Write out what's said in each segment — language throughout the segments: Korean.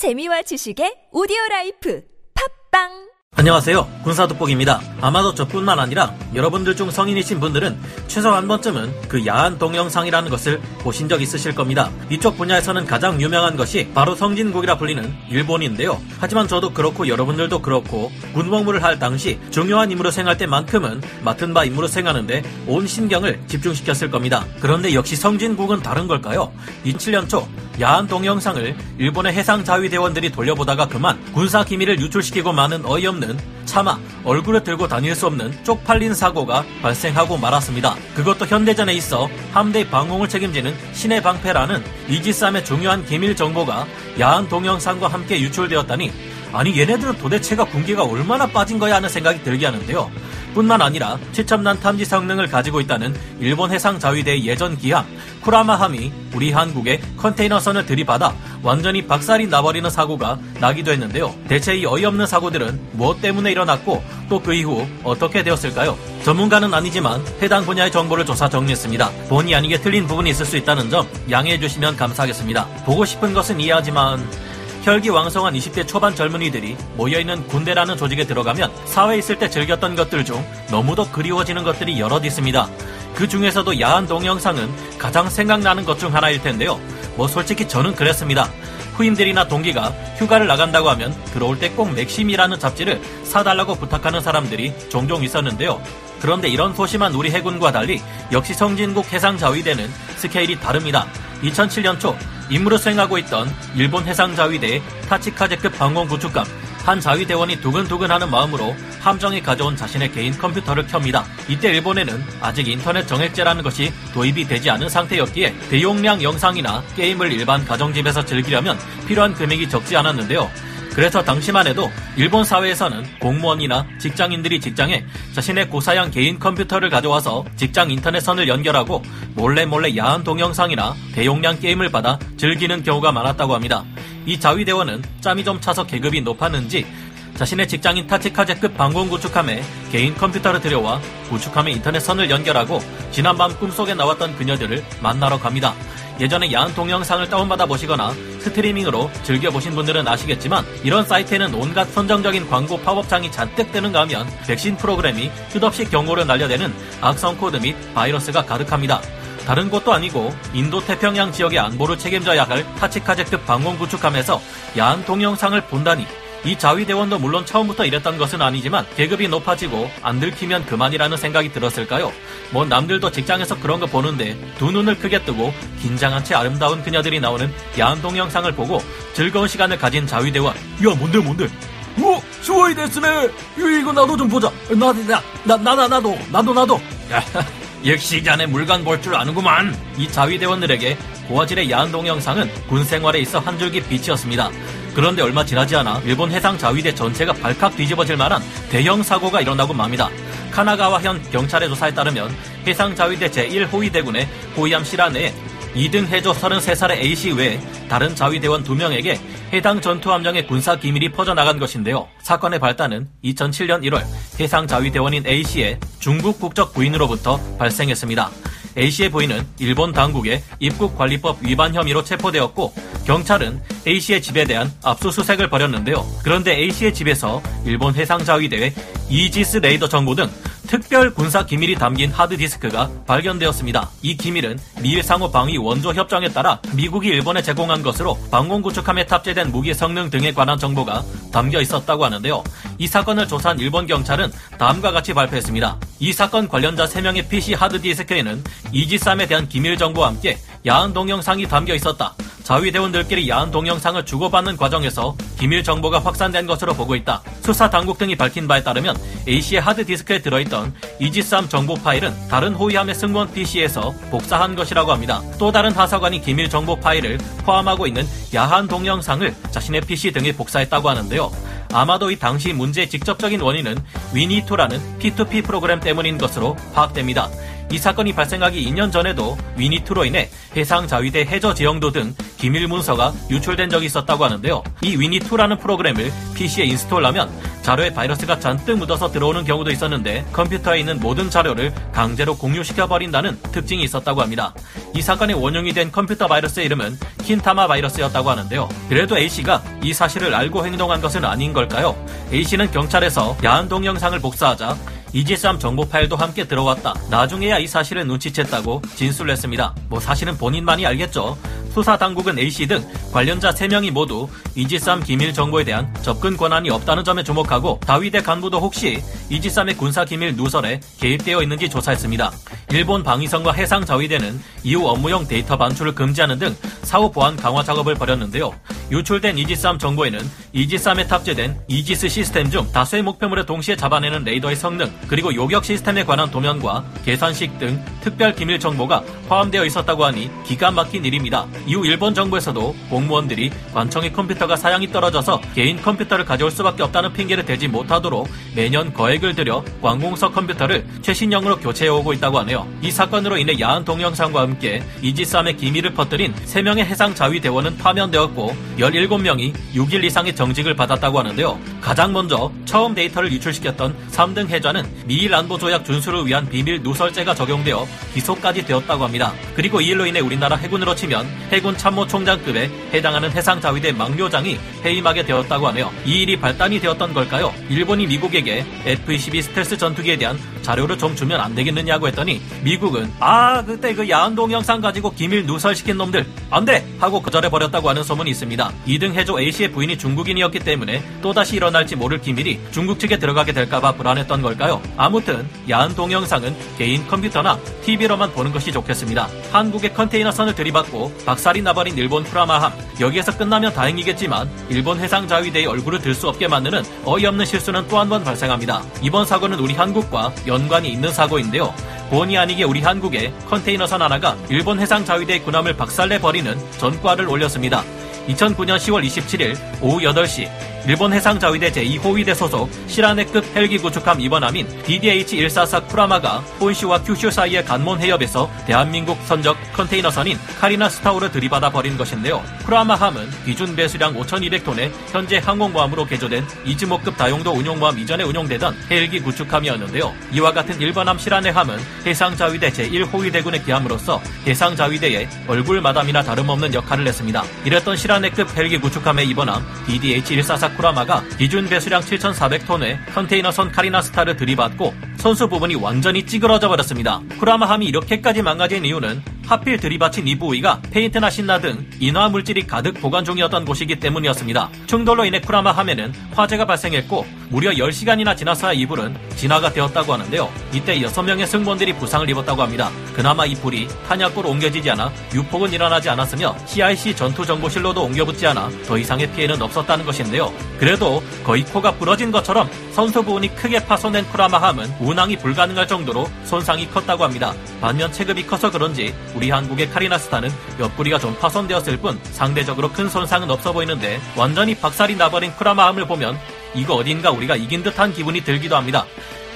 재미와 지식의 오디오라이프 팝빵! 안녕하세요, 군사돋보기입니다. 아마도 저뿐만 아니라 여러분들 중 성인이신 분들은 최소 한 번쯤은 그 야한 동영상이라는 것을 보신 적 있으실 겁니다. 이쪽 분야에서는 가장 유명한 것이 바로 선진국이라 불리는 일본인데요. 하지만 저도 그렇고 여러분들도 그렇고 군복무를 할 당시 중요한 임무로 생할 때만큼은 맡은 바 임무로 생하는데 온 신경을 집중시켰을 겁니다. 그런데 역시 선진국은 다른 걸까요? 2007년 초 야한 동영상을 일본의 해상 자위대원들이 돌려보다가 그만 군사 기밀을 유출시키고 마는 어이없는, 차마 얼굴을 들고 다닐 수 없는 쪽팔린 사고가 발생하고 말았습니다. 그것도 현대전에 있어 함대 방공을 책임지는 신의 방패라는 이지스함의 중요한 기밀 정보가 야한 동영상과 함께 유출되었다니, 아니 얘네들은 도대체가 군기가 얼마나 빠진 거야 하는 생각이 들게 하는데요. 뿐만 아니라 최첨단 탐지 성능을 가지고 있다는 일본 해상자위대의 예전 기함 쿠라마함이 우리 한국의 컨테이너선을 들이받아 완전히 박살이 나버리는 사고가 나기도 했는데요. 대체 이 어이없는 사고들은 무엇 때문에 일어났고 또 그 이후 어떻게 되었을까요? 전문가는 아니지만 해당 분야의 정보를 조사 정리했습니다. 본의 아니게 틀린 부분이 있을 수 있다는 점 양해해 주시면 감사하겠습니다. 보고 싶은 것은 이해하지만 혈기왕성한 20대 초반 젊은이들이 모여있는 군대라는 조직에 들어가면 사회에 있을 때 즐겼던 것들 중 너무도 그리워지는 것들이 여럿 있습니다. 그 중에서도 야한 동영상은 가장 생각나는 것 중 하나일 텐데요. 솔직히 저는 그랬습니다. 후임들이나 동기가 휴가를 나간다고 하면 들어올 때 꼭 맥심이라는 잡지를 사달라고 부탁하는 사람들이 종종 있었는데요. 그런데 이런 소심한 우리 해군과 달리 역시 선진국 해상자위대는 스케일이 다릅니다. 2007년 초 임무를 수행하고 있던 일본 해상자위대의 타치카제급 방공구축함 한 자위대원이 두근두근하는 마음으로 함정이 가져온 자신의 개인 컴퓨터를 켭니다. 이때 일본에는 아직 인터넷 정액제라는 것이 도입이 되지 않은 상태였기에 대용량 영상이나 게임을 일반 가정집에서 즐기려면 필요한 금액이 적지 않았는데요. 그래서 당시만 해도 일본 사회에서는 공무원이나 직장인들이 직장에 자신의 고사양 개인 컴퓨터를 가져와서 직장 인터넷선을 연결하고 몰래 야한 동영상이나 대용량 게임을 받아 즐기는 경우가 많았다고 합니다. 이 자위대원은 짬이 좀 차서 계급이 높았는지 자신의 직장인 타치카제급 방공구축함에 개인 컴퓨터를 들여와 구축함에 인터넷선을 연결하고 지난밤 꿈속에 나왔던 그녀들을 만나러 갑니다. 예전에 야한 동영상을 다운받아 보시거나 스트리밍으로 즐겨보신 분들은 아시겠지만 이런 사이트에는 온갖 선정적인 광고 팝업창이 잔뜩 뜨는가 하면 백신 프로그램이 끝없이 경고를 날려대는 악성 코드 및 바이러스가 가득합니다. 다른 곳도 아니고 인도 태평양 지역의 안보를 책임져야 할 타치카제급 방공구축함에서 야한 동영상을 본다니, 이 자위대원도 물론 처음부터 이랬던 것은 아니지만 계급이 높아지고 안 들키면 그만이라는 생각이 들었을까요? 남들도 직장에서 그런 거 보는데 두 눈을 크게 뜨고 긴장한 채 아름다운 그녀들이 나오는 야한 동영상을 보고 즐거운 시간을 가진 자위대원. 야, 뭔데? 오, 수호이 됐으네. 이거 나도 좀 보자. 나도. 야, 역시 자네 물건 볼 줄 아는구만. 이 자위대원들에게 고화질의 야한 동영상은 군 생활에 있어 한 줄기 빛이었습니다. 그런데 얼마 지나지 않아 일본 해상 자위대 전체가 발칵 뒤집어질 만한 대형 사고가 일어나고 맙니다. 카나가와현 경찰의 조사에 따르면 해상 자위대 제1호위대군의 호위함 시라네에 2등 해조 33살의 A씨 외에 다른 자위대원 2명에게 해당 전투함정의 군사기밀이 퍼져나간 것인데요. 사건의 발단은 2007년 1월 해상자위대원인 A씨의 중국 국적 부인으로부터 발생했습니다. A씨의 부인은 일본 당국의 입국관리법 위반 혐의로 체포되었고 경찰은 A씨의 집에 대한 압수수색을 벌였는데요. 그런데 A씨의 집에서 일본 해상자위대의 이지스 레이더 정보 등 특별 군사 기밀이 담긴 하드디스크가 발견되었습니다. 이 기밀은 미일 상호 방위 원조 협정에 따라 미국이 일본에 제공한 것으로 방공구축함에 탑재된 무기 성능 등에 관한 정보가 담겨 있었다고 하는데요. 이 사건을 조사한 일본 경찰은 다음과 같이 발표했습니다. 이 사건 관련자 3명의 PC 하드디스크에는 이지스함에 대한 기밀 정보와 함께 야한 동영상이 담겨 있었다. 자위대원들끼리 야한 동영상을 주고받는 과정에서 기밀 정보가 확산된 것으로 보고 있다. 수사 당국 등이 밝힌 바에 따르면 A씨의 하드디스크에 들어있던 이지스함 정보 파일은 다른 호위함의 승무원 PC에서 복사한 것이라고 합니다. 또 다른 하사관이 기밀 정보 파일을 포함하고 있는 야한 동영상을 자신의 PC 등에 복사했다고 하는데요. 아마도 이 당시 문제의 직접적인 원인은 위니2라는 P2P 프로그램 때문인 것으로 파악됩니다. 이 사건이 발생하기 2년 전에도 위니2로 인해 해상자위대 해저지형도 등 기밀 문서가 유출된 적이 있었다고 하는데요. 이 위니2라는 프로그램을 PC에 인스톨하면 자료에 바이러스가 잔뜩 묻어서 들어오는 경우도 있었는데 컴퓨터에 있는 모든 자료를 강제로 공유시켜버린다는 특징이 있었다고 합니다. 이 사건의 원흉이 된 컴퓨터 바이러스의 이름은 킨타마 바이러스였다고 하는데요. 그래도 A씨가 이 사실을 알고 행동한 것은 아닌 걸까요? A씨는 경찰에서 야한 동영상을 복사하자 이지스함 정보 파일도 함께 들어왔다, 나중에야 이 사실을 눈치챘다고 진술했습니다. 사실은 본인만이 알겠죠. 수사 당국은 A씨 등 관련자 3명이 모두 이지스함 기밀 정보에 대한 접근 권한이 없다는 점에 주목하고 자위대 간부도 혹시 이지스함의 군사 기밀 누설에 개입되어 있는지 조사했습니다. 일본 방위성과 해상 자위대는 이후 업무용 데이터 반출을 금지하는 등 사후 보안 강화 작업을 벌였는데요. 유출된 이지스함 정보에는 이지스함에 탑재된 이지스 시스템 중 다수의 목표물을 동시에 잡아내는 레이더의 성능, 그리고 요격 시스템에 관한 도면과 계산식 등 특별 기밀 정보가 포함되어 있었다고 하니 기가 막힌 일입니다. 이후 일본 정부에서도 공무원들이 관청의 컴퓨터가 사양이 떨어져서 개인 컴퓨터를 가져올 수밖에 없다는 핑계를 대지 못하도록 매년 거액을 들여 관공서 컴퓨터를 최신형으로 교체해오고 있다고 하네요. 이 사건으로 인해 야한 동영상과 함께 이지스함의 기밀을 퍼뜨린 3명의 해상 자위대원은 파면되었고 17명이 6일 이상의 정직을 받았다고 하는데요. 가장 먼저 처음 데이터를 유출시켰던 3등 해좌는 미일 안보조약 준수를 위한 비밀 누설죄가 적용되어 기소까지 되었다고 합니다. 그리고 이 일로 인해 우리나라 해군으로 치면 해군 참모총장급에 해당하는 해상자위대 막료장이 해임하게 되었다고 하며, 이 일이 발단이 되었던 걸까요? 일본이 미국에게 F-22 스텔스 전투기에 대한 자료를 좀 주면 안 되겠느냐고 했더니 미국은 그때 그 야한 동영상 가지고 기밀 누설시킨 놈들 안 돼! 하고 거절해버렸다고 하는 소문이 있습니다. 2등 해조 A씨의 부인이 중국인이었기 때문에 또다시 일어날지 모를 기밀이 중국 측에 들어가게 될까봐 불안했던 걸까요? 아무튼 야한 동영상은 개인 컴퓨터나 TV로만 보는 것이 좋겠습니다. 한국의 컨테이너선을 들이받고 박살이 나버린 일본 후라마함, 여기에서 끝나면 다행이겠지만 일본 해상자위대의 얼굴을 들 수 없게 만드는 어이없는 실수는 또 한 번 발생합니다. 이번 사고는 우리 한국과 연관이 있는 사고인데요. 본의 아니게 우리 한국의 컨테이너선 하나가 일본 해상자위대의 군함을 박살내버리는 전과를 올렸습니다. 2009년 10월 27일 오후 8시 일본 해상자위대 제2호위대 소속 시라네급 헬기 구축함 이번함인 DDH-144 쿠라마가 혼슈와 큐슈 사이의 간몬 해협에서 대한민국 선적 컨테이너선인 카리나 스타우를 들이받아 버린 것인데요. 쿠라마함은 기준 배수량 5,200톤에 현재 항공모함으로 개조된 이즈모급 다용도 운용모함 이전에 운용되던 헬기 구축함이었는데요. 이와 같은 일본함 시라네함은 해상자위대 제1호위대군의 기함으로서 해상자위대의 얼굴마담이나 다름없는 역할을 했습니다. 이랬던 시라네급 헬기 구축함의 이번함 DDH-144 쿠라마가 기준 배수량 7,400톤의 컨테이너선 카리나스타를 들이받고 선수 부분이 완전히 찌그러져 버렸습니다. 쿠라마함이 이렇게까지 망가진 이유는 하필 들이받친 이 부위가 페인트나 신나 등 인화물질이 가득 보관 중이었던 곳이기 때문이었습니다. 충돌로 인해 쿠라마함에는 화재가 발생했고 무려 10시간이나 지나서야 이 불은 진화가 되었다고 하는데요. 이때 6명의 승무원들이 부상을 입었다고 합니다. 그나마 이 불이 탄약고로 옮겨지지 않아 유폭은 일어나지 않았으며 CIC 전투정보실로도 옮겨붙지 않아 더 이상의 피해는 없었다는 것인데요. 그래도 거의 코가 부러진 것처럼 선수 부분이 크게 파손된 쿠라마함은 운항이 불가능할 정도로 손상이 컸다고 합니다. 반면 체급이 커서 그런지 우리 한국의 카리나스타는 옆구리가 좀 파손되었을 뿐 상대적으로 큰 손상은 없어 보이는데 완전히 박살이 나버린 쿠라마함을 보면 이거 어딘가 우리가 이긴 듯한 기분이 들기도 합니다.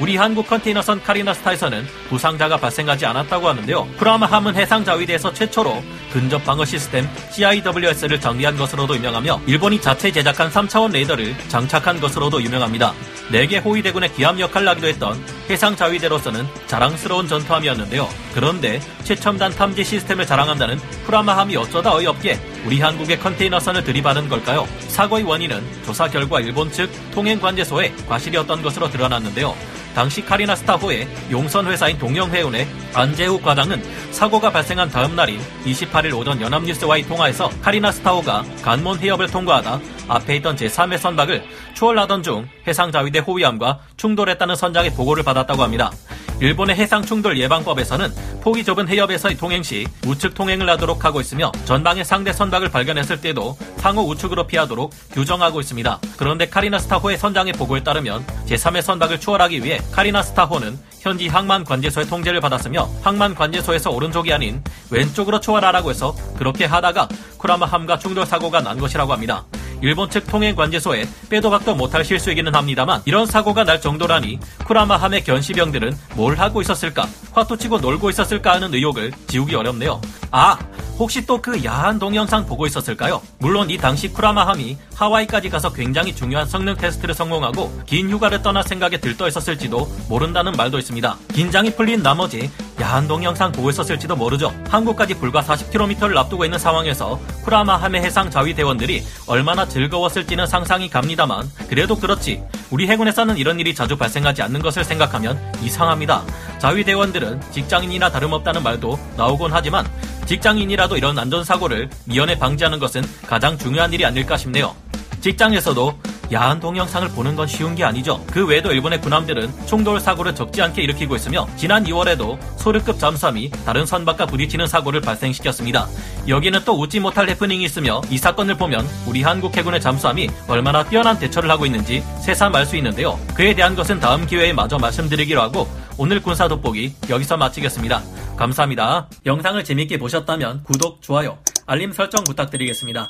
우리 한국 컨테이너선 카리나스타에서는 부상자가 발생하지 않았다고 하는데요. 쿠라마함은 해상자위대에서 최초로 근접방어 시스템 CIWS를 정리한 것으로도 유명하며 일본이 자체 제작한 3차원 레이더를 장착한 것으로도 유명합니다. 4개 호위대군의 기함 역할을 하기도 했던 해상자위대로서는 자랑스러운 전투함이었는데요. 그런데 최첨단 탐지 시스템을 자랑한다는 쿠라마함이 어쩌다 어이없게 우리 한국의 컨테이너선을 들이받은 걸까요? 사고의 원인은 조사 결과 일본 측 통행관제소의 과실이었던 것으로 드러났는데요. 당시 카리나스타호의 용선회사인 동영회운의 안재우 과장은 사고가 발생한 다음 날인 28일 오전 연합뉴스와의 통화에서 카리나스타호가 간몬 해협을 통과하다 앞에 있던 제3회 선박을 추월하던 중 해상자위대 호위함과 충돌했다는 선장의 보고를 받았다고 합니다. 일본의 해상충돌예방법에서는 폭이 좁은 해협에서의 통행 시 우측 통행을 하도록 하고 있으며 전방의 상대 선박을 발견했을 때도 상호 우측으로 피하도록 규정하고 있습니다. 그런데 카리나스타호의 선장의 보고에 따르면 제3의 선박을 추월하기 위해 카리나스타호는 현지 항만관제소의 통제를 받았으며 항만관제소에서 오른쪽이 아닌 왼쪽으로 추월하라고 해서 그렇게 하다가 쿠라마함과 충돌사고가 난 것이라고 합니다. 일본 측 통행관제소에 빼도 박도 못할 실수이기는 합니다만 이런 사고가 날 정도라니 쿠라마함의 견시병들은 뭘 하고 있었을까? 화투치고 놀고 있었을까 하는 의혹을 지우기 어렵네요. 혹시 또 그 야한 동영상 보고 있었을까요? 물론 이 당시 쿠라마함이 하와이까지 가서 굉장히 중요한 성능 테스트를 성공하고 긴 휴가를 떠날 생각에 들떠 있었을지도 모른다는 말도 있습니다. 긴장이 풀린 나머지 야한 동영상 보고 있었을지도 모르죠. 한국까지 불과 40km를 앞두고 있는 상황에서 쿠라마함의 해상 자위대원들이 얼마나 즐거웠을지는 상상이 갑니다만, 그래도 그렇지 우리 해군에서는 이런 일이 자주 발생하지 않는 것을 생각하면 이상합니다. 자위대원들은 직장인이나 다름없다는 말도 나오곤 하지만 직장인이라도 이런 안전사고를 미연에 방지하는 것은 가장 중요한 일이 아닐까 싶네요. 직장에서도 야한 동영상을 보는 건 쉬운 게 아니죠. 그 외에도 일본의 군함들은 충돌 사고를 적지 않게 일으키고 있으며 지난 2월에도 소류급 잠수함이 다른 선박과 부딪히는 사고를 발생시켰습니다. 여기는 또 웃지 못할 해프닝이 있으며 이 사건을 보면 우리 한국 해군의 잠수함이 얼마나 뛰어난 대처를 하고 있는지 새삼 알 수 있는데요. 그에 대한 것은 다음 기회에 마저 말씀드리기로 하고 오늘 군사 돋보기 여기서 마치겠습니다. 감사합니다. 영상을 재밌게 보셨다면 구독, 좋아요, 알림 설정 부탁드리겠습니다.